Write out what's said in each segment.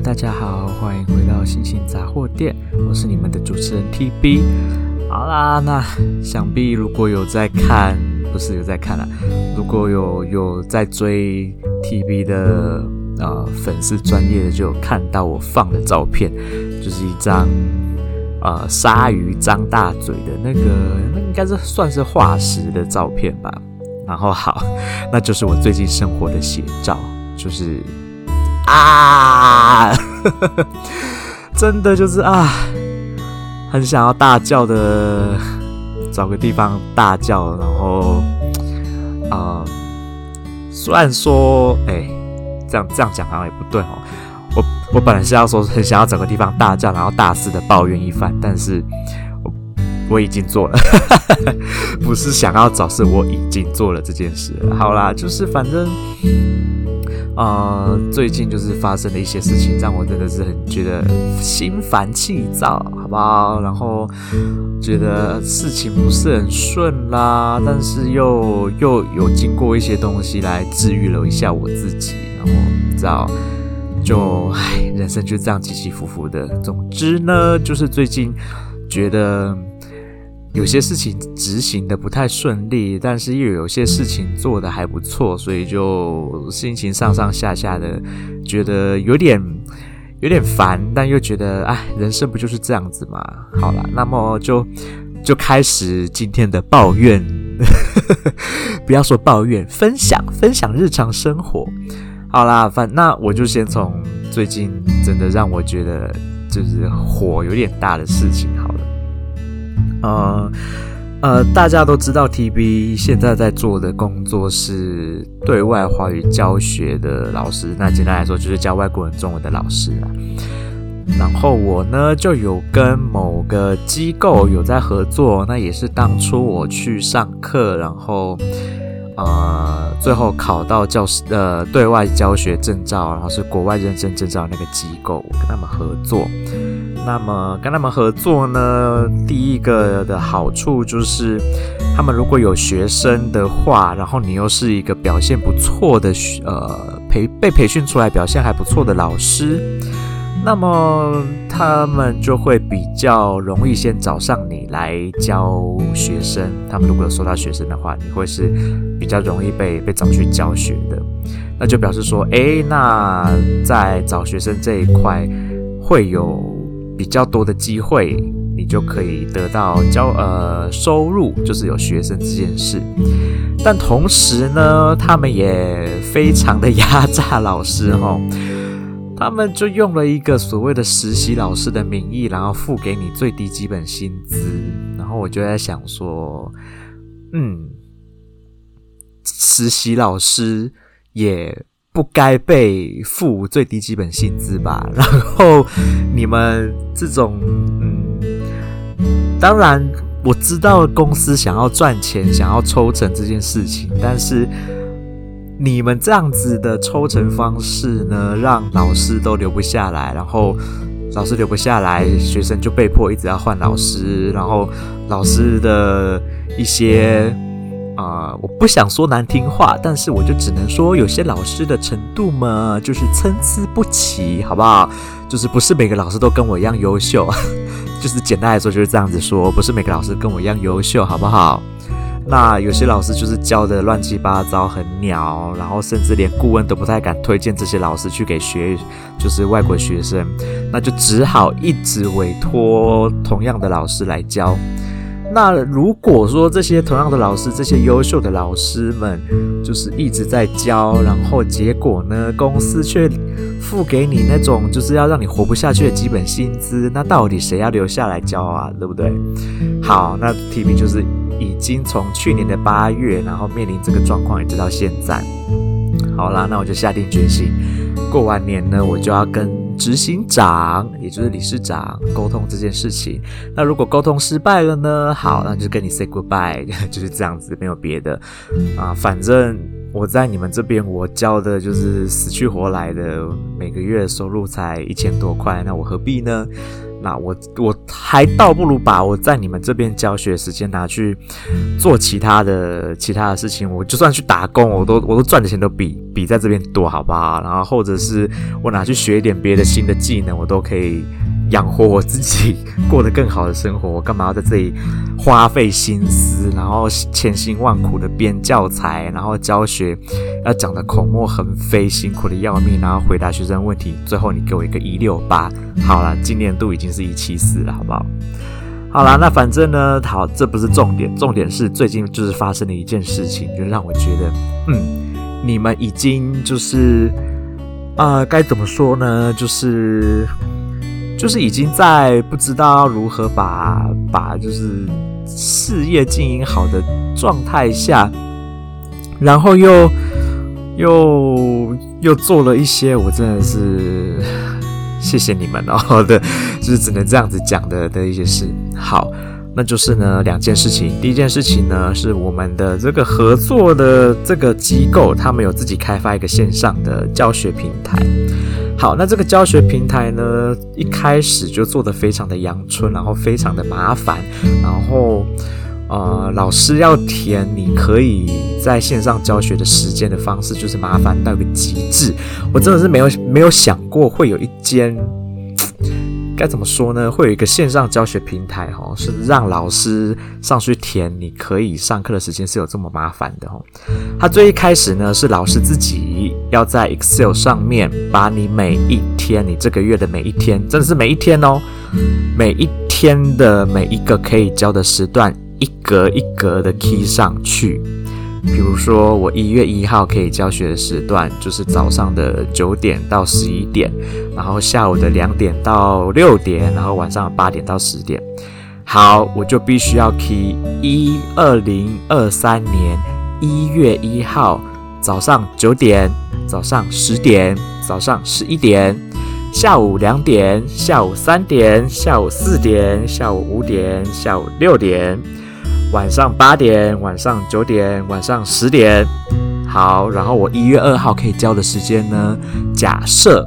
Hello， 大家好，欢迎回到星星杂货店，我是你们的主持人 TB。好啦，那想必如果有在看，如果有在追 TB 的粉丝专业的，就有看到我放的照片，就是一张鲨鱼张大嘴的那应该是算是化石的照片吧。然后好，那就是我最近生活的写照，就是。啊真的就是很想要大叫的，找个地方大叫，然后虽然说这样讲好像也不对哦，我本来是要说很想要找个地方大叫，然后大肆的抱怨一番，但是我已经做了不是想要找，是我已经做了这件事了。好啦，就是反正最近就是发生了一些事情，让我真的是很觉得心烦气躁，好不好？然后觉得事情不是很顺啦，但是又有经过一些东西来治愈了一下我自己，然后你知道，就人生就这样起起伏伏的。总之呢，就是最近觉得有些事情执行的不太顺利，但是又有些事情做的还不错，所以就心情上上下下的，觉得有点烦，但又觉得人生不就是这样子嘛。好啦，那么就开始今天的抱怨不要说抱怨，分享日常生活。好啦，那我就先从最近真的让我觉得就是火有点大的事情好了。大家都知道 TB 现在在做的工作是对外华语教学的老师，那简单来说就是教外国人中文的老师啦。然后我呢就有跟某个机构有在合作，那也是当初我去上课，然后最后考到教师对外教学证照，然后是国外认证证照的那个机构，我跟他们合作。那么跟他们合作呢，第一个的好处就是，他们如果有学生的话，然后你又是一个表现不错的被培训出来表现还不错的老师，那么他们就会比较容易先找上你来教学生。他们如果有收到学生的话，你会是比较容易被找去教学的。那就表示说，那在找学生这一块会有比较多的机会，你就可以得到收入，就是有学生这件事。但同时呢，他们也非常的压榨老师哦，他们就用了一个所谓的实习老师的名义，然后付给你最低基本薪资。然后我就在想说，实习老师也不该被付最低基本薪资吧？然后你们这种，当然我知道公司想要赚钱、想要抽成这件事情，但是你们这样子的抽成方式呢，让老师都留不下来，然后老师留不下来，学生就被迫一直要换老师，然后老师的一些我不想说难听话，但是我就只能说有些老师的程度嘛，就是参差不齐，好不好？就是不是每个老师都跟我一样优秀就是简单来说就是这样子说，不是每个老师跟我一样优秀，好不好？那有些老师就是教的乱七八糟，很鸟，然后甚至连顾问都不太敢推荐这些老师去给就是外国学生，那就只好一直委托同样的老师来教。那如果说这些同样的老师，这些优秀的老师们就是一直在教，然后结果呢，公司却付给你那种就是要让你活不下去的基本薪资，那到底谁要留下来教啊？对不对？好，那 TB 就是已经从去年的8月，然后面临这个状况一直到现在。好啦，那我就下定决心，过完年呢，我就要跟执行长，也就是理事长沟通这件事情。那如果沟通失败了呢？好，那就跟你 say goodbye， 就是这样子，没有别的反正我在你们这边，我教的就是死去活来的，每个月收入才1000多块，那我何必呢？那我还倒不如把我在你们这边教学的时间拿去做其他的事情，我就算去打工，我都赚的钱都比在这边多，好不好？然后或者是我拿去学一点别的新的技能，我都可以养活我自己，过得更好的生活。我干嘛要在这里花费心思，然后千辛万苦的编教材，然后教学要讲的口沫横飞，辛苦的要命，然后回答学生问题，最后你给我一个168，好啦，今年度已经是174了，好不好？好啦，那反正呢，好，这不是重点，重点是最近就是发生了一件事情，就让我觉得，你们已经就是，该怎么说呢？就是已经在不知道如何把就是事业经营好的状态下，然后又做了一些我真的是谢谢你们哦的，就是只能这样子讲的一些事。好，那就是呢两件事情。第一件事情呢是我们的这个合作的这个机构，他们有自己开发一个线上的教学平台。好，那这个教学平台呢，一开始就做得非常的阳春，然后非常的麻烦，然后老师要填你可以在线上教学的时间的方式，就是麻烦到一个极致。我真的是没有想过会有一间，该怎么说呢？会有一个线上教学平台哦，是让老师上去填你可以上课的时间是有这么麻烦的哦。他最一开始呢是老师自己要在 Excel 上面把你每一天，你这个月的每一天，真的是每一天哦，每一天的每一个可以教的时段，一格一格的 key 上去。比如说我1月1号可以教学的时段就是早上的9点到11点，然后下午的2点到6点，然后晚上8点到10点。好，我就必须要 key 2023年1月1号早上9点、早上10点、早上11点、下午2点、下午3点、下午4点、下午5点、下午6点、晚上8点、晚上9点、晚上10点。好，然后我1月2号可以教的时间呢，假设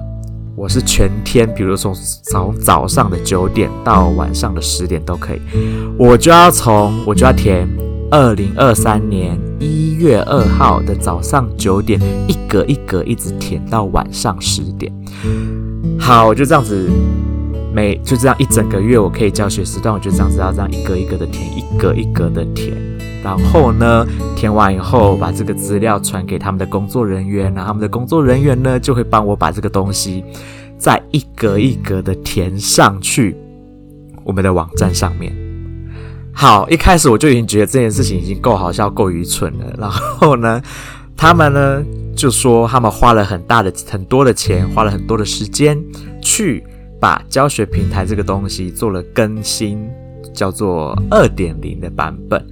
我是全天，比如说从早上的9点到晚上的10点都可以，我就要填2023年1月2号的早上9点，一格一格一直填到晚上10点。好，我就这样子，就这样一整个月我可以教学时段，我就这样子要这样一格一格的填，一格一格的填。然后呢，填完以后把这个资料传给他们的工作人员，然后他们的工作人员呢就会帮我把这个东西再一格一格的填上去我们的网站上面。好，一开始我就已经觉得这件事情已经够好笑、够愚蠢了。然后呢，他们呢就说他们花了很多的钱，花了很多的时间去把教学平台这个东西做了更新，叫做 2.0 的版本。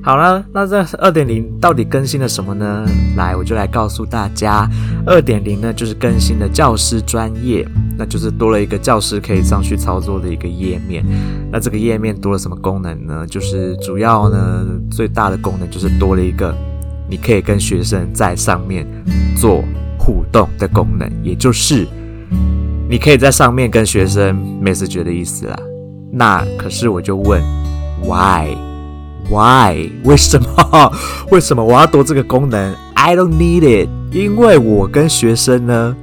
好了，那这 2.0 到底更新了什么呢？来，我就来告诉大家， 2.0 呢就是更新了教师专业，那就是多了一个教师可以上去操作的一个页面。那这个页面多了什么功能呢？就是主要呢最大的功能就是多了一个你可以跟学生在上面做互动的功能，也就是你可以在上面跟学生 message 的意思啦。那可是我就问 why 为什么我要多这个功能？ I don't need it， 因为我跟学生呢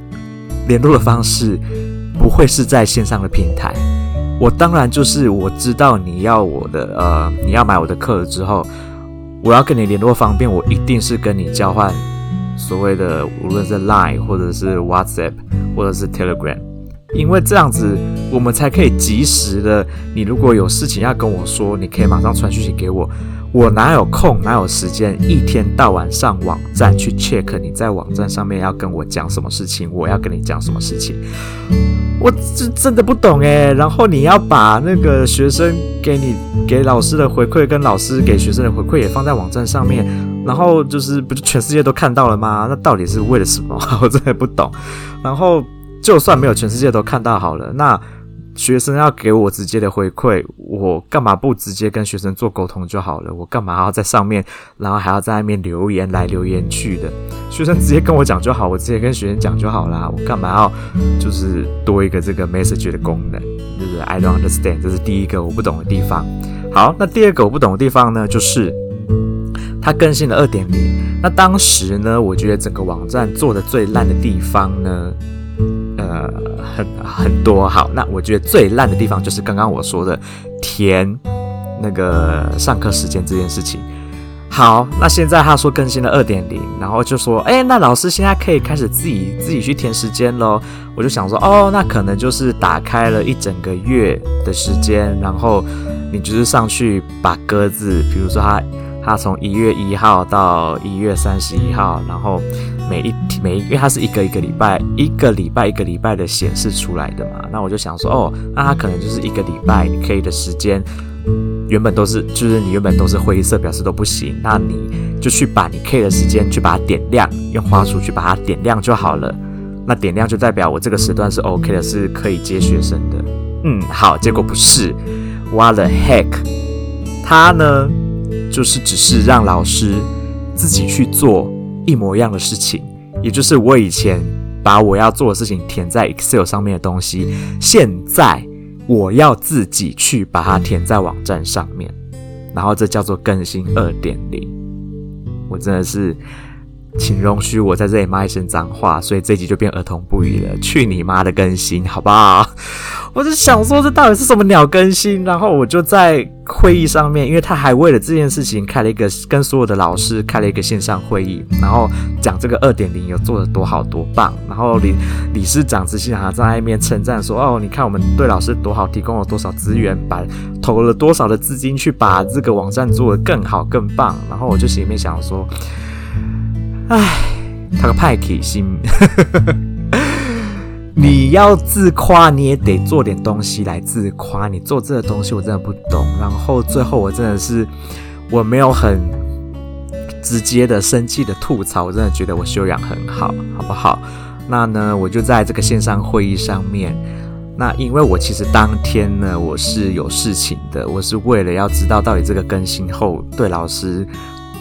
联络的方式不会是在线上的平台。我当然就是我知道你要买我的课了之后，我要跟你联络方便，我一定是跟你交换所谓的，无论是 Line 或者是 WhatsApp 或者是 Telegram。因为这样子我们才可以及时的，你如果有事情要跟我说，你可以马上传讯息给我。我哪有空哪有时间一天到晚上网站去 check 你在网站上面要跟我讲什么事情，我要跟你讲什么事情，我真的不懂耶。然后你要把那个学生给老师的回馈跟老师给学生的回馈也放在网站上面，然后就是不就全世界都看到了吗？那到底是为了什么？我真的不懂。然后就算没有全世界都看到好了，那学生要给我直接的回馈，我干嘛不直接跟学生做沟通就好了？我干嘛要在上面，然后还要在那边留言来留言去的？学生直接跟我讲就好，我直接跟学生讲就好啦。我干嘛要就是多一个这个 message 的功能？就是 I don't understand， 这是第一个我不懂的地方。好，那第二个我不懂的地方呢，就是它更新了 2.0。那当时呢，我觉得整个网站做的最烂的地方呢，很多。好，那我觉得最烂的地方就是刚刚我说的填那个上课时间这件事情。好，那现在他说更新了 2.0， 然后就说那老师现在可以开始自己去填时间咯。我就想说那可能就是打开了一整个月的时间，然后你就是上去把格子，比如说他从1月1号到1月31号，然后每一因为它是一个礼拜的显示出来的嘛，那我就想说那它可能就是一个礼拜你可以的时间原本都是灰色表示都不行，那你就去把你可以的时间去把它点亮，用滑鼠去把它点亮就好了。那点亮就代表我这个时段是 OK 的，是可以接学生的。好，结果不是 What the heck， 它呢就是只是让老师自己去做一模一样的事情，也就是我以前把我要做的事情填在 Excel 上面的东西，现在我要自己去把它填在网站上面，然后这叫做更新 2.0。 我真的是请容许我在这里骂一声脏话，所以这集就变儿童不宜了。去你妈的更新，好不好？我就想说这到底是什么鸟更新？然后我就在会议上面，因为他还为了这件事情开了一个跟所有的老师开了一个线上会议，然后讲这个 2.0 有做得多好多棒，然后理事长、执行长在那边称赞说：“你看我们对老师多好，提供了多少资源，投了多少的资金去把这个网站做得更好更棒。”然后我就心里面想说，他个派气心，你要自夸你也得做点东西来自夸。你做这个东西我真的不懂，然后最后我真的是我没有很直接的生气的吐槽，我真的觉得我修养很好，好不好？那呢，我就在这个线上会议上面。那因为我其实当天呢，我是有事情的，我是为了要知道到底这个更新后对老师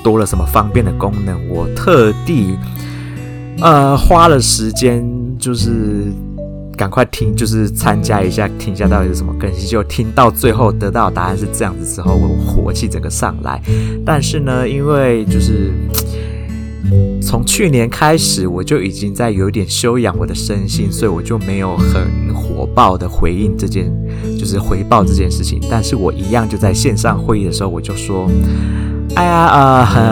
多了什么方便的功能，我特地花了时间，就是赶快听，就是参加一下，听一下到底是什么更新。就听到最后得到的答案是这样子之后，我火气整个上来。但是呢，因为就是从去年开始，我就已经在有点修养我的身心，所以我就没有很火爆的回应这件，就是回报这件事情。但是我一样就在线上会议的时候，我就说。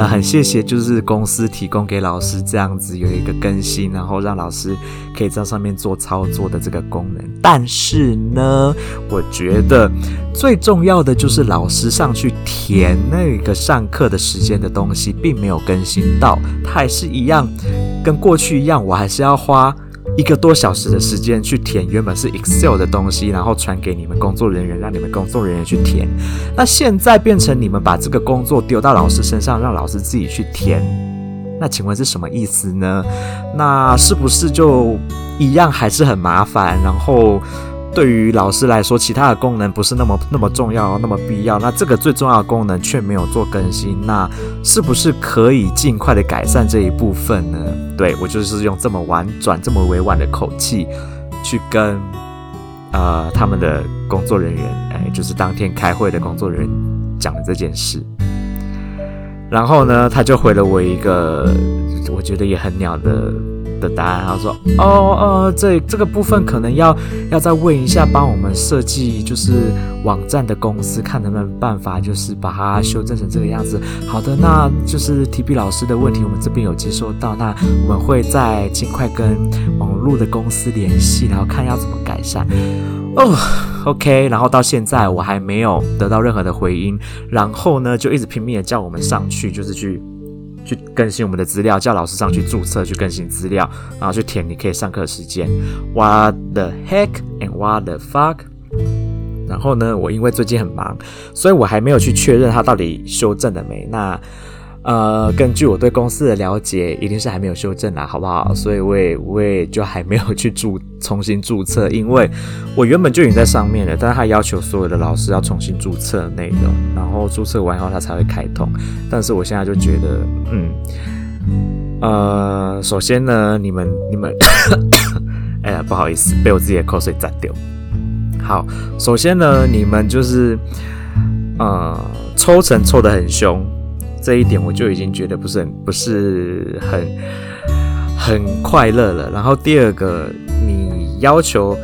很谢谢，就是公司提供给老师这样子有一个更新，然后让老师可以在上面做操作的这个功能。但是呢，我觉得最重要的就是老师上去填那个上课的时间的东西，并没有更新到，它还是一样，跟过去一样，我还是要花1个多小时的时间去填原本是 Excel 的东西，然后传给你们工作人员，让你们工作人员去填。那现在变成你们把这个工作丢到老师身上，让老师自己去填，那请问是什么意思呢？那是不是就一样还是很麻烦？然后对于老师来说，其他的功能不是那么重要，那么必要。那这个最重要的功能却没有做更新，那是不是可以尽快的改善这一部分呢？对，我就是用这么婉转、这么委婉的口气去跟他们的工作人员，就是当天开会的工作人员讲这件事。然后呢，他就回了我一个我觉得也很鸟的答案，他说：“这个部分可能要再问一下，帮我们设计就是网站的公司，看能不能办法，就是把它修正成这个样子。好的，那就是提笔老师的问题，我们这边有接收到，那我们会再尽快跟网络的公司联系，然后看要怎么改善。”OK， 然后到现在我还没有得到任何的回音，然后呢就一直拼命的叫我们上去，就是去更新我们的资料，叫老师上去注册去更新资料，然后去填你可以上课的时间。What the heck and what the fuck？ 然后呢，我因为最近很忙，所以我还没有去确认他到底修正了没。那根据我对公司的了解，一定是还没有修正啦，好不好？所以我也就还没有去重新注册，因为我原本就已经在上面了，但是他要求所有的老师要重新注册内容，然后注册完以后他才会开通。但是我现在就觉得，首先呢，你们，哎呀，不好意思，被我自己的口水沾掉。好，首先呢，你们就是抽成抽得很凶。这一点我就已经觉得不是很快乐了。然后第二个，你要求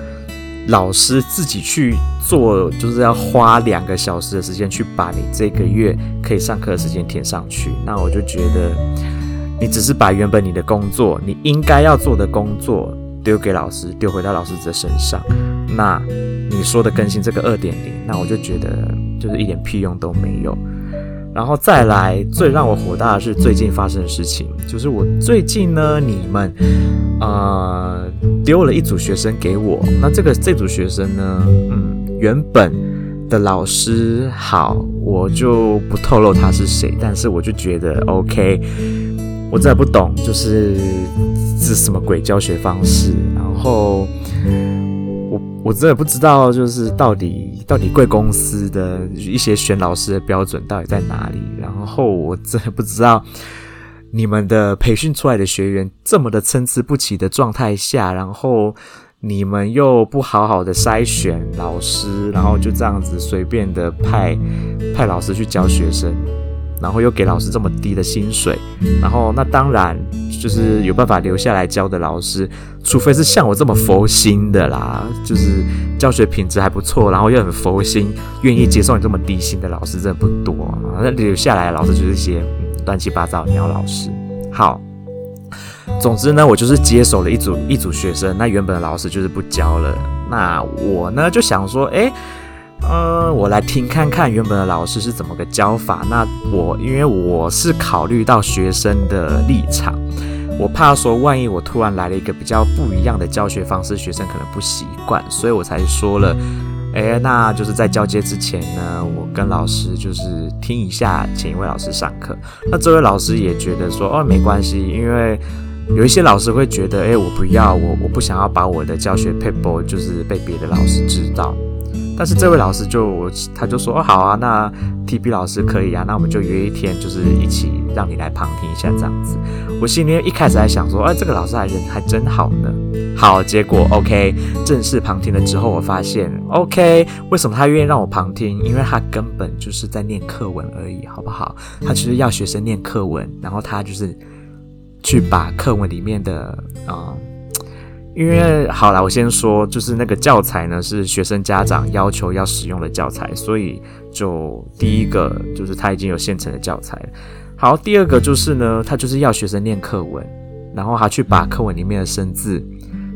老师自己去做，就是要花2个小时的时间去把你这个月可以上课的时间填上去，那我就觉得你只是把原本你的工作，你应该要做的工作丢给老师，丢回到老师的身上。那你说的更新这个 2.0， 那我就觉得就是一点屁用都没有。然后再来，最让我火大的是最近发生的事情，就是我最近呢，你们丢了一组学生给我。那这组学生呢，原本的老师好，我就不透露他是谁，但是我就觉得 OK， 我真的不懂，就是是什么鬼教学方式，然后我真的不知道，就是到底贵公司的一些选老师的标准到底在哪里？然后我真的不知道你们的培训出来的学员这么的参差不齐的状态下，然后你们又不好好的筛选老师，然后就这样子随便的派老师去教学生，然后又给老师这么低的薪水，然后那当然就是有办法留下来教的老师，除非是像我这么佛心的啦，就是教学品质还不错，然后又很佛心，愿意接受你这么低薪的老师真的不多啊。那留下来的老师就是一些乱七八糟的鸟老师。好，总之呢，我就是接手了一组学生，那原本的老师就是不教了。那我呢就想说，我来听看看原本的老师是怎么个教法。那因为我是考虑到学生的立场，我怕说万一我突然来了一个比较不一样的教学方式，学生可能不习惯，所以我才说了，那就是在交接之前呢，我跟老师就是听一下前一位老师上课。那这位老师也觉得说，没关系，因为有一些老师会觉得，我不要，我不想要把我的教学撇步就是被别的老师知道。但是这位老师他就说，好啊，那 TB 老师可以啊，那我们就约一天，就是一起让你来旁听一下这样子。我心里一开始还想说，这个老师还真好呢。好，结果 OK， 正式旁听了之后，我发现 OK， 为什么他愿意让我旁听？因为他根本就是在念课文而已，好不好？他就是要学生念课文，然后他就是去把课文里面的因为好啦，我先说，就是那个教材呢是学生家长要求要使用的教材，所以就第一个就是他已经有现成的教材了。好，第二个就是呢，他就是要学生念课文，然后他去把课文里面的生字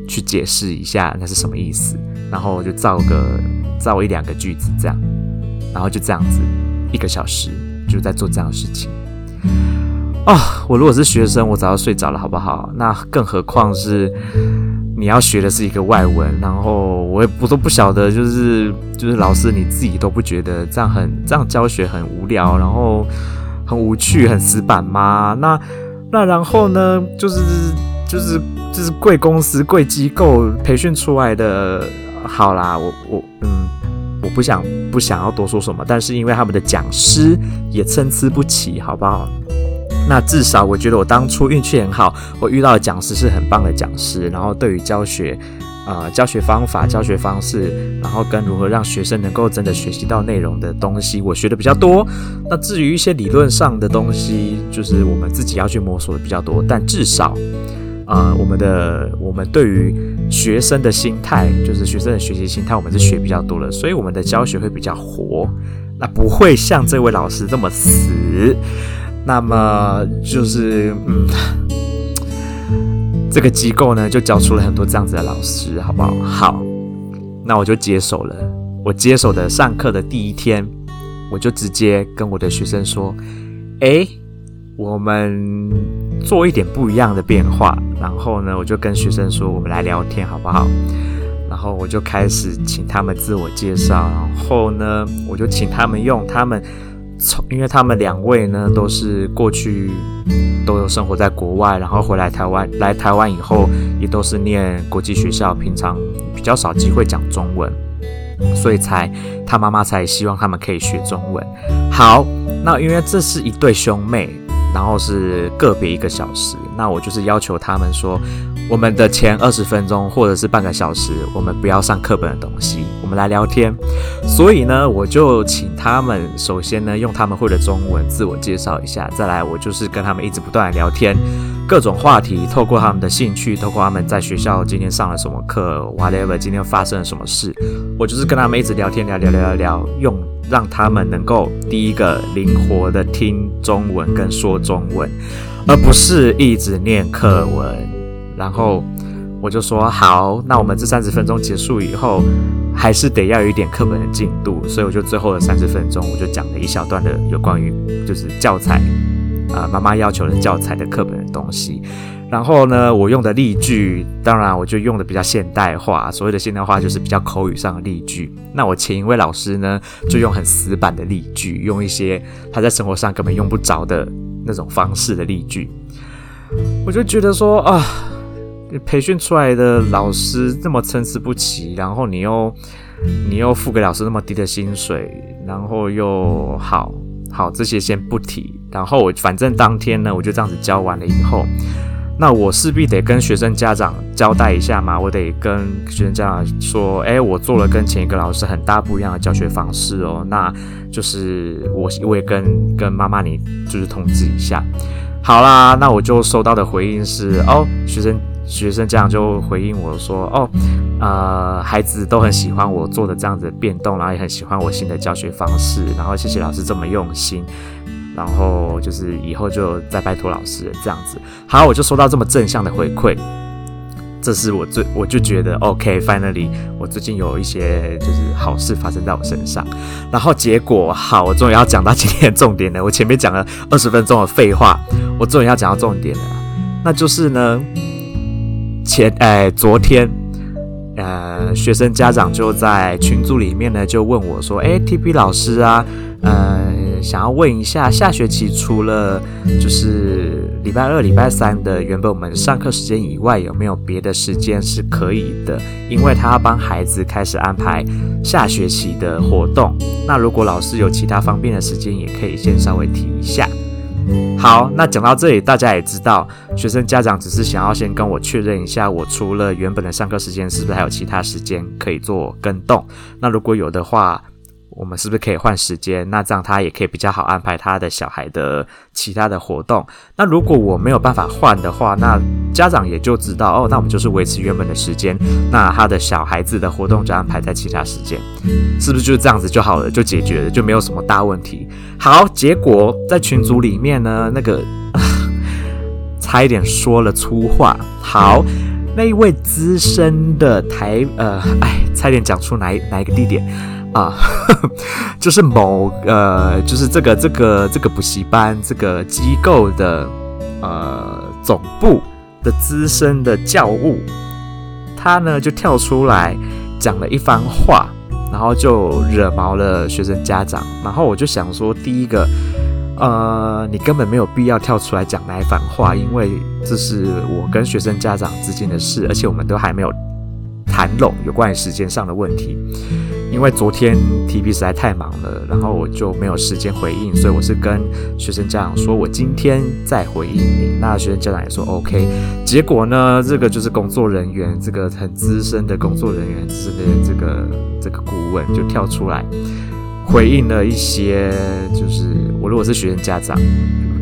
去解释一下那是什么意思，然后就造1-2个句子这样，然后就这样子1个小时就在做这样的事情。我如果是学生，我早就睡着了，好不好？那更何况是你要学的是一个外文，然后我都不晓得，就是老师你自己都不觉得这样教学很无聊，然后很无趣，很死板吗？那然后呢，就是贵公司贵机构培训出来的。好啦，我不想要多说什么，但是因为他们的讲师也参差不齐，好不好？那至少我觉得我当初运气很好，我遇到的讲师是很棒的讲师，然后对于教学方法、教学方式，然后跟如何让学生能够真的学习到内容的东西，我学的比较多。那至于一些理论上的东西，就是我们自己要去摸索的比较多。但至少，我们对于学生的心态，就是学生的学习心态，我们是学比较多的，所以我们的教学会比较活，那不会像这位老师这么死。那么就是这个机构呢就教出了很多这样子的老师，好不好？好，那我就接手了。我接手的上课的第一天，我就直接跟我的学生说，我们做一点不一样的变化。然后呢，我就跟学生说，我们来聊天好不好？然后我就开始请他们自我介绍，然后呢，我就请他们用他们因为他们两位呢都是过去都有生活在国外，然后回来台湾，来台湾以后也都是念国际学校，平常比较少机会讲中文，所以他妈妈才希望他们可以学中文。好，那因为这是一对兄妹，然后是个别1个小时，那我就是要求他们说，我们的前20分钟或者是半个小时，我们不要上课本的东西，我们来聊天。所以呢，我就请他们首先呢用他们会的中文自我介绍一下，再来我就是跟他们一直不断的聊天，各种话题，透过他们的兴趣，透过他们在学校今天上了什么课 ，whatever， 今天发生了什么事，我就是跟他们一直聊天，聊，用让他们能够第一个灵活的听中文跟说中文，而不是一直念课文。然后我就说好，那我们这30分钟结束以后，还是得要有一点课本的进度，所以我就最后的30分钟，我就讲了一小段的有关于就是教材，妈妈要求的教材的课本的东西。然后呢，我用的例句，当然我就用的比较现代化，所谓的现代化就是比较口语上的例句。那我前一位老师呢，就用很死板的例句，用一些他在生活上根本用不着的那种方式的例句，我就觉得说啊。培训出来的老师那么参差不齐，然后你又付给老师那么低的薪水，然后又好这些先不提。然后我反正当天呢，我就这样子教完了以后，那我势必得跟学生家长交代一下嘛，我得跟学生家长说，我做了跟前一个老师很大不一样的教学方式哦，那就是我也跟妈妈你就是通知一下。好啦，那我就收到的回应是学生家长就回应我说：“孩子都很喜欢我做的这样子的变动，然后也很喜欢我新的教学方式，然后谢谢老师这么用心，然后就是以后就再拜托老师这样子。”好，我就收到这么正向的回馈，这是我就觉得 OK，finally， 我最近有一些就是好事发生在我身上。然后结果好，我终于要讲到今天的重点了。我前面讲了20分钟的废话，我终于要讲到重点了，那就是呢。昨天，学生家长就在群组里面呢，就问我说：“TP 老师啊，想要问一下，下学期除了就是礼拜2、礼拜3的原本我们上课时间以外，有没有别的时间是可以的？因为他要帮孩子开始安排下学期的活动。那如果老师有其他方便的时间，也可以先稍微提一下。”好，那讲到这里，大家也知道，学生家长只是想要先跟我确认一下，我除了原本的上课时间，是不是还有其他时间可以做更动？那如果有的话，我们是不是可以换时间？那这样他也可以比较好安排他的小孩的其他的活动。那如果我没有办法换的话，那家长也就知道，那我们就是维持原本的时间，那他的小孩子的活动就安排在其他时间，是不是就这样子就好了，就解决了，就没有什么大问题。好，结果在群组里面呢，那个差一点说了粗话。好，那一位资深的差点讲出哪一个地点。就是就是这个补习班这个机构的总部的资深的教务，他呢就跳出来讲了一番话，然后就惹毛了学生家长。然后我就想说，第一个，你根本没有必要跳出来讲那一番话，因为这是我跟学生家长之间的事，而且我们都还没有谈拢有关于时间上的问题。因为昨天 TP 实在太忙了，然后我就没有时间回应，所以我是跟学生家长说我今天再回应你，那学生家长也说 OK。 结果呢，这个就是工作人员，这个很资深的工作人员，这个顾问就跳出来回应了一些，就是我如果是学生家长，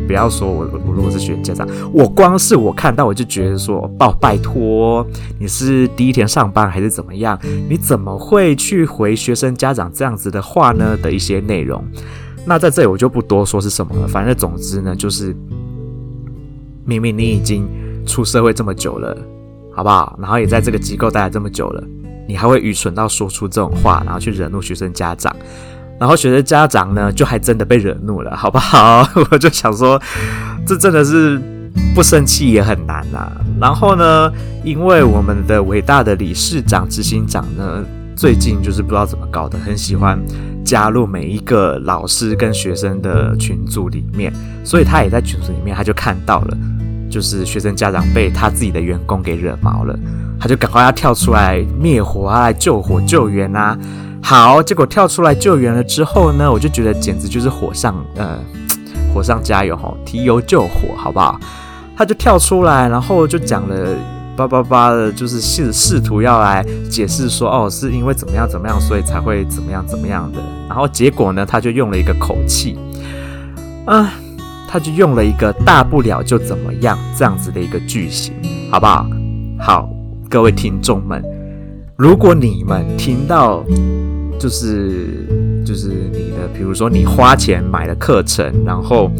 不要说我如果是学生家长，我光是我看到我就觉得说，拜托，你是第一天上班还是怎么样？你怎么会去回学生家长这样子的话呢？的一些内容。那在这里我就不多说是什么了，反正总之呢，就是明明你已经出社会这么久了，好不好？然后也在这个机构待了这么久了，你还会愚蠢到说出这种话，然后去惹怒学生家长。然后学生家长呢，就还真的被惹怒了，好不好？我就想说，这真的是不生气也很难啦。然后呢，因为我们的伟大的理事长、执行长呢，最近就是不知道怎么搞的，很喜欢加入每一个老师跟学生的群组里面，所以他也在群组里面，他就看到了就是学生家长被他自己的员工给惹毛了，他就赶快要跳出来灭火啊，来救火救援啊。好，结果跳出来救援了之后呢，我就觉得简直就是火上加油吼，提油救火，好不好？他就跳出来，然后就讲了巴巴的，就是试图要来解释说，哦，是因为怎么样怎么样，所以才会怎么样怎么样的。然后结果呢，他就用了一个口气，他就用了一个大不了就怎么样这样子的一个句型，好不好？好，各位听众们，如果你们听到就是你的，比如说你花钱买的课程，然后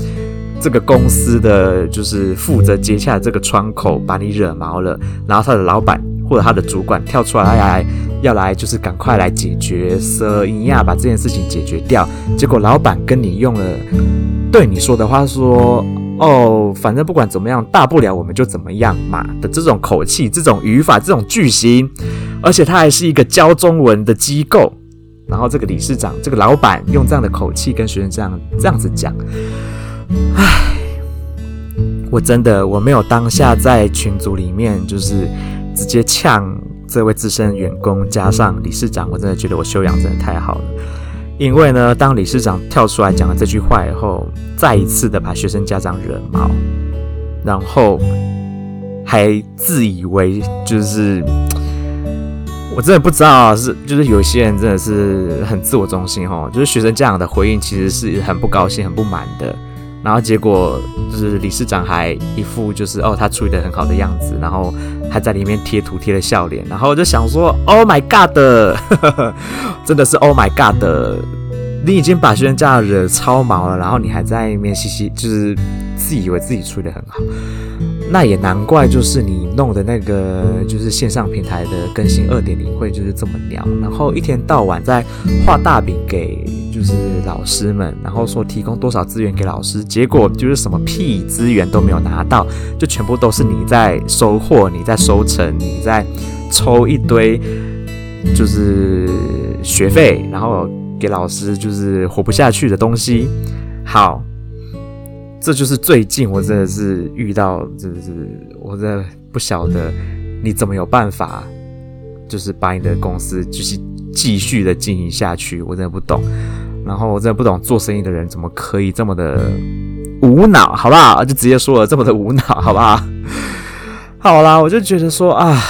这个公司的就是负责接洽的这个窗口把你惹毛了，然后他的老板或者他的主管跳出来要来就是赶快来解决，把这件事情解决掉。结果老板跟你用了对你说的话说，哦，反正不管怎么样，大不了我们就怎么样嘛的这种口气、这种语法、这种句型，而且他还是一个教中文的机构，然后这个理事长、这个老板用这样的口气跟学生这样子讲。唉，我没有当下在群组里面就是直接呛这位资深员工加上理事长，我真的觉得我修养真的太好了。因为呢，当理事长跳出来讲了这句话以后，再一次的把学生家长惹毛，然后还自以为就是，我真的不知道啊，就是有些人真的是很自我中心哦，就是学生家长的回应其实是很不高兴、很不满的。然后结果就是理事长还一副就是他处理得很好的样子，然后还在里面贴图贴了笑脸，然后我就想说 ，Oh my God， 真的是 Oh my God， 你已经把学生家长惹超毛了，然后你还在那边就是自以为自己处理得很好，那也难怪，就是你弄的那个就是线上平台的更新 2.0 会就是这么鸟，然后一天到晚在画大饼给就是老师们，然后说提供多少资源给老师，结果就是什么屁资源都没有拿到，就全部都是你在收获、你在收成、你在抽一堆就是学费，然后给老师就是活不下去的东西。好，这就是最近我真的是遇到，就是我真的不晓得你怎么有办法就是把你的公司就是继续的经营下去，我真的不懂。然后我真的不懂做生意的人怎么可以这么的无脑，好不好？就直接说了，这么的无脑，好不好？好啦，我就觉得说啊，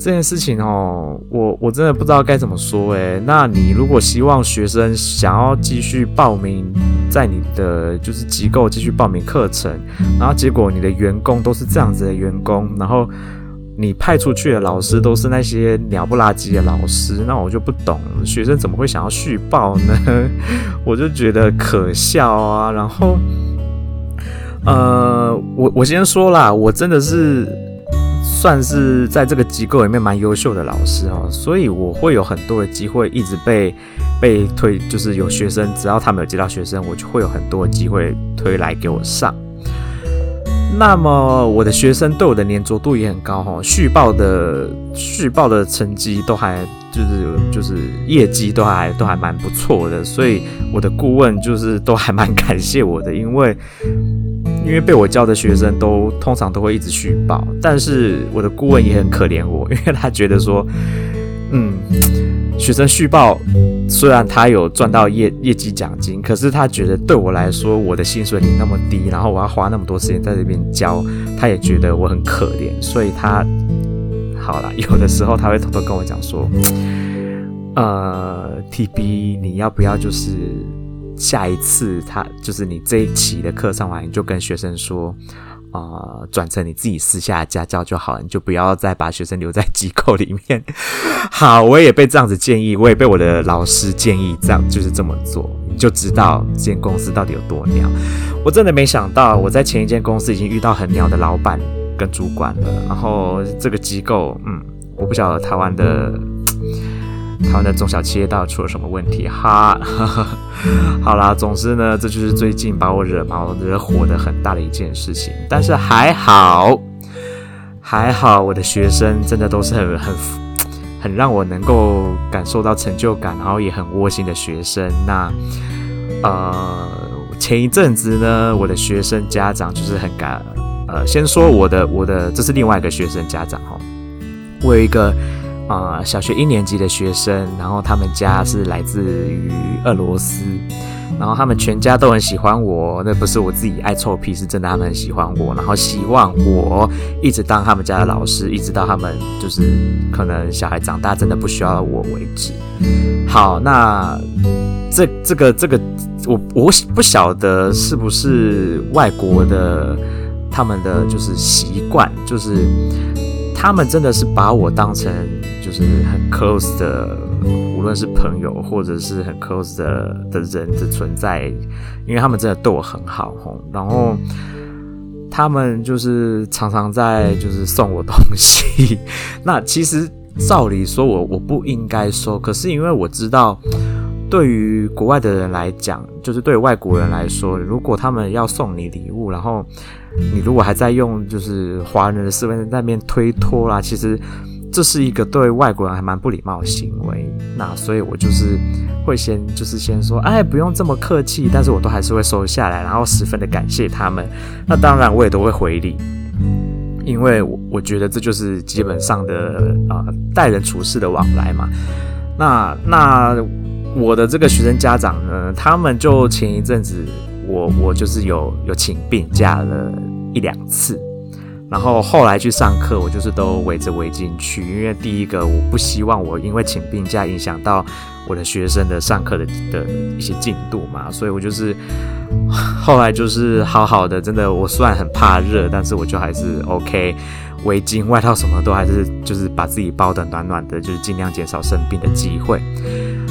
这件事情哦，我真的不知道该怎么说。那你如果希望学生想要继续报名在你的就是机构继续报名课程，然后结果你的员工都是这样子的员工，然后你派出去的老师都是那些鸟不拉几的老师，那我就不懂学生怎么会想要续报呢？我就觉得可笑啊。然后我先说啦，我真的是算是在这个机构里面蛮优秀的老师哦，所以我会有很多的机会一直被推，就是有学生只要他们有接到学生，我就会有很多的机会推来给我上。那么我的学生对我的粘着度也很高哈，续报的成绩都还就是业绩都还蛮不错的，所以我的顾问就是都还蛮感谢我的，因为被我教的学生都通常都会一直续报，但是我的顾问也很可怜我，因为他觉得说，学生续报虽然他有赚到业绩奖金，可是他觉得对我来说，我的薪水领那么低，然后我要花那么多时间在这边教，他也觉得我很可怜，所以他好啦，有的时候他会偷偷跟我讲说，TB 你要不要就是下一次他就是你这一期的课上完，你就跟学生说，转成你自己私下的家教就好了，你就不要再把学生留在机构里面。好，我也被这样子建议，我也被我的老师建议这样就是这么做，你就知道这间公司到底有多鸟。我真的没想到，我在前一间公司已经遇到很鸟的老板跟主管了，然后这个机构，我不晓得台湾的中小企业到底出了什么问题哈。好啦，总之呢，这就是最近把我惹火的很大的一件事情。但是还好，我的学生真的都是很很让我能够感受到成就感，然后也很窝心的学生。那前一阵子呢，我的学生家长就是很感先说我的这是另外一个学生家长哦，我有一个小学一年级的学生，然后他们家是来自于俄罗斯，然后他们全家都很喜欢我，那不是我自己爱臭屁，是真的他们很喜欢我，然后希望我一直当他们家的老师，一直到他们就是可能小孩长大真的不需要我为止。好，那这个我不晓得是不是外国的他们的就是习惯，就是他们真的是把我当成就是很 close 的，无论是朋友或者是很 close 的人的存在，因为他们真的对我很好，然后他们就是常常在就是送我东西。那其实照理说我不应该收，可是因为我知道对于国外的人来讲，就是对外国人来说，如果他们要送你礼物，然后你如果还在用就是华人的思维在那边推脱啦，其实这是一个对外国人还蛮不礼貌的行为。那所以我就是会先说，哎，不用这么客气，但是我都还是会收下来，然后十分的感谢他们。那当然我也都会回礼，因为我觉得这就是基本上的待人处事的往来嘛。那我的这个学生家长呢，他们就前一阵子我就是有请病假了一两次，然后后来去上课我就是都围着围巾去，因为第一个我不希望我因为请病假影响到我的学生的上课的一些进度嘛，所以我就是后来就是好好的，真的我虽然很怕热，但是我就还是 OK， 围巾外套什么都还是就是把自己包得暖暖的，就是尽量减少生病的机会。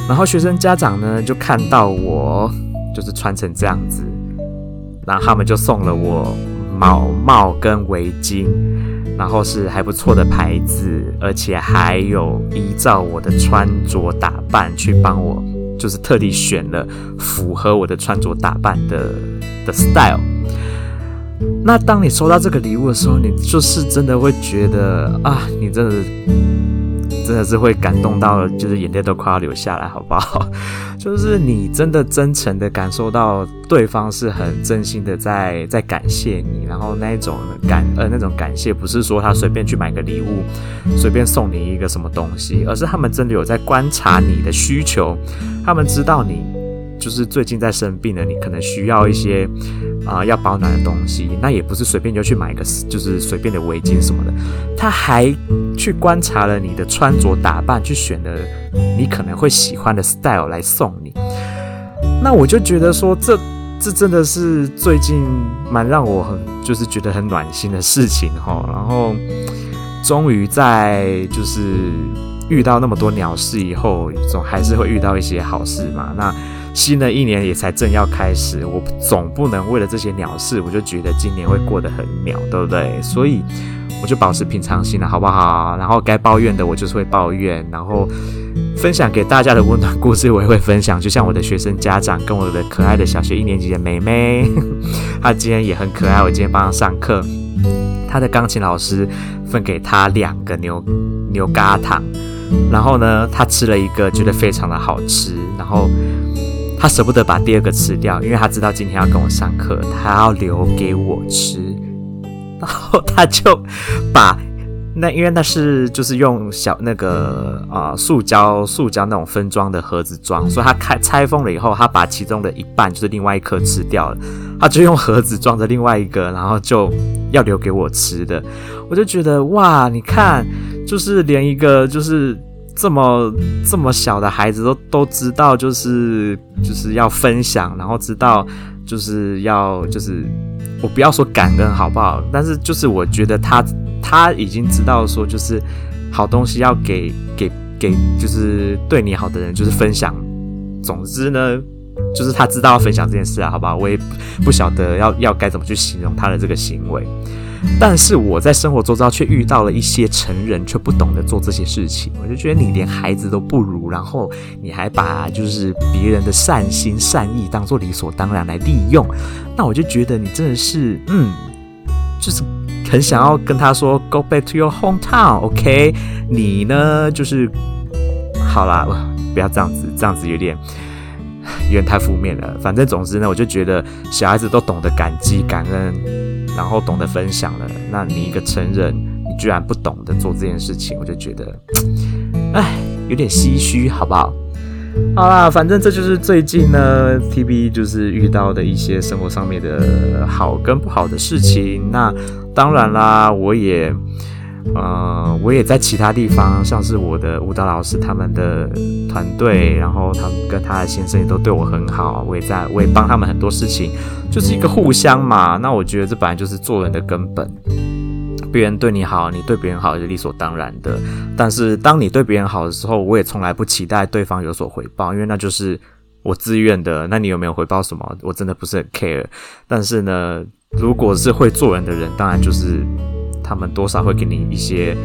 然后学生家长呢就看到我就是穿成这样子，然后他们就送了我帽跟围巾，然后是还不错的牌子，而且还有依照我的穿着打扮去帮我就是特地选了符合我的穿着打扮的 style。 那当你收到这个礼物的时候，你就是真的会觉得啊，你真的是会感动到就是眼泪都快要流下来，好不好？就是你真的真诚的感受到对方是很真心的在感谢你，然后那种感谢不是说他随便去买个礼物，随便送你一个什么东西，而是他们真的有在观察你的需求，他们知道你就是最近在生病了，你可能需要一些要保暖的东西，那也不是随便就去买个就是随便的围巾什么的，他还去观察了你的穿着打扮，去选了你可能会喜欢的 style 来送你。那我就觉得说这真的是最近蛮让我就是觉得很暖心的事情齁。然后终于在就是遇到那么多鸟事以后，总还是会遇到一些好事嘛。那新的一年也才正要开始，我总不能为了这些鸟事，我就觉得今年会过得很鸟，对不对？所以我就保持平常心了，好不好？然后该抱怨的我就是会抱怨，然后分享给大家的温暖故事我也会分享，就像我的学生家长跟我的可爱的小学一年级的妹妹，她今天也很可爱，我今天帮她上课，她的钢琴老师分给她2个牛轧糖，然后呢她吃了一个觉得非常的好吃，然后他舍不得把第2个吃掉，因为他知道今天要跟我上课，他要留给我吃。然后他就把因为那是就是用那个塑胶那种分装的盒子装，所以他拆封了以后，他把其中的一半就是另外一颗吃掉了，他就用盒子装着另外一个，然后就要留给我吃的。我就觉得哇，你看，就是连一个就是这么小的孩子都知道，就是要分享，然后知道就是要就是我不要说感恩好不好？但是就是我觉得他已经知道说就是好东西要给就是对你好的人就是分享。总之呢，就是他知道要分享这件事啊，好不好？我也不晓得要该怎么去形容他的这个行为，但是我在生活周遭却遇到了一些成人却不懂得做这些事情，我就觉得你连孩子都不如，然后你还把就是别人的善心善意当作理所当然来利用，那我就觉得你真的是就是很想要跟他说 Go back to your hometown OK 你呢就是好啦不要这样子，这样子有点太负面了。反正总之呢，我就觉得小孩子都懂得感激感恩，然后懂得分享了，那你一个成人你居然不懂得做这件事情，我就觉得唉有点唏嘘好不好。好啦，反正这就是最近呢 TB 就是遇到的一些生活上面的好跟不好的事情。那当然啦，我也在其他地方，像是我的舞蹈老师他们的团队，然后他们跟他的先生也都对我很好，我也帮他们很多事情，就是一个互相嘛。那我觉得这本来就是做人的根本，别人对你好，你对别人好是理所当然的。但是当你对别人好的时候，我也从来不期待对方有所回报，因为那就是我自愿的。那你有没有回报什么，我真的不是很 care。但是呢，如果是会做人的人，当然就是他们多少会给你一些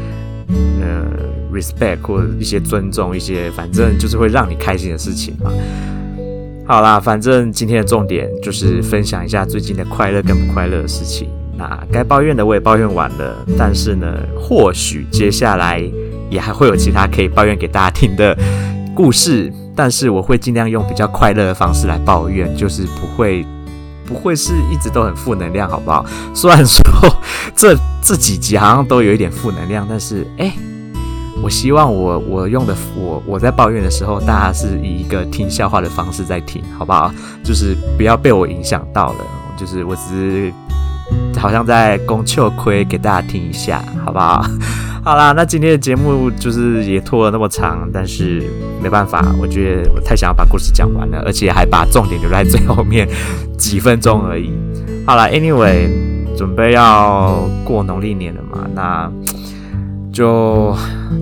respect 或者一些尊重，一些反正就是会让你开心的事情嘛。好啦，反正今天的重点就是分享一下最近的快乐跟不快乐的事情。那该抱怨的我也抱怨完了，但是呢，或许接下来也还会有其他可以抱怨给大家听的故事，但是我会尽量用比较快乐的方式来抱怨，就是不会是一直都很负能量好不好。虽然说这几集好像都有一点负能量，但是我希望我用的我在抱怨的时候，大家是以一个听笑话的方式在听好不好，就是不要被我影响到了，就是我只是好像在供秋亏给大家听一下好不好。好啦，那今天的节目就是也拖了那么长，但是没办法，我觉得我太想要把故事讲完了，而且还把重点留在最后面几分钟而已。好啦 anyway 准备要过农历年了嘛，那就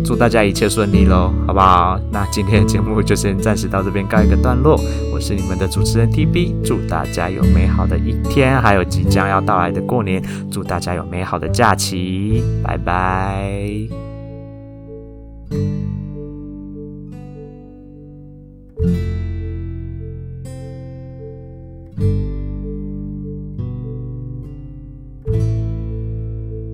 祝大家一切顺利咯好不好。那今天的节目就先暂时到这边告一个段落，我是你们的主持人 TB， 祝大家有美好的一天，还有即将要到来的过年，祝大家有美好的假期，拜拜。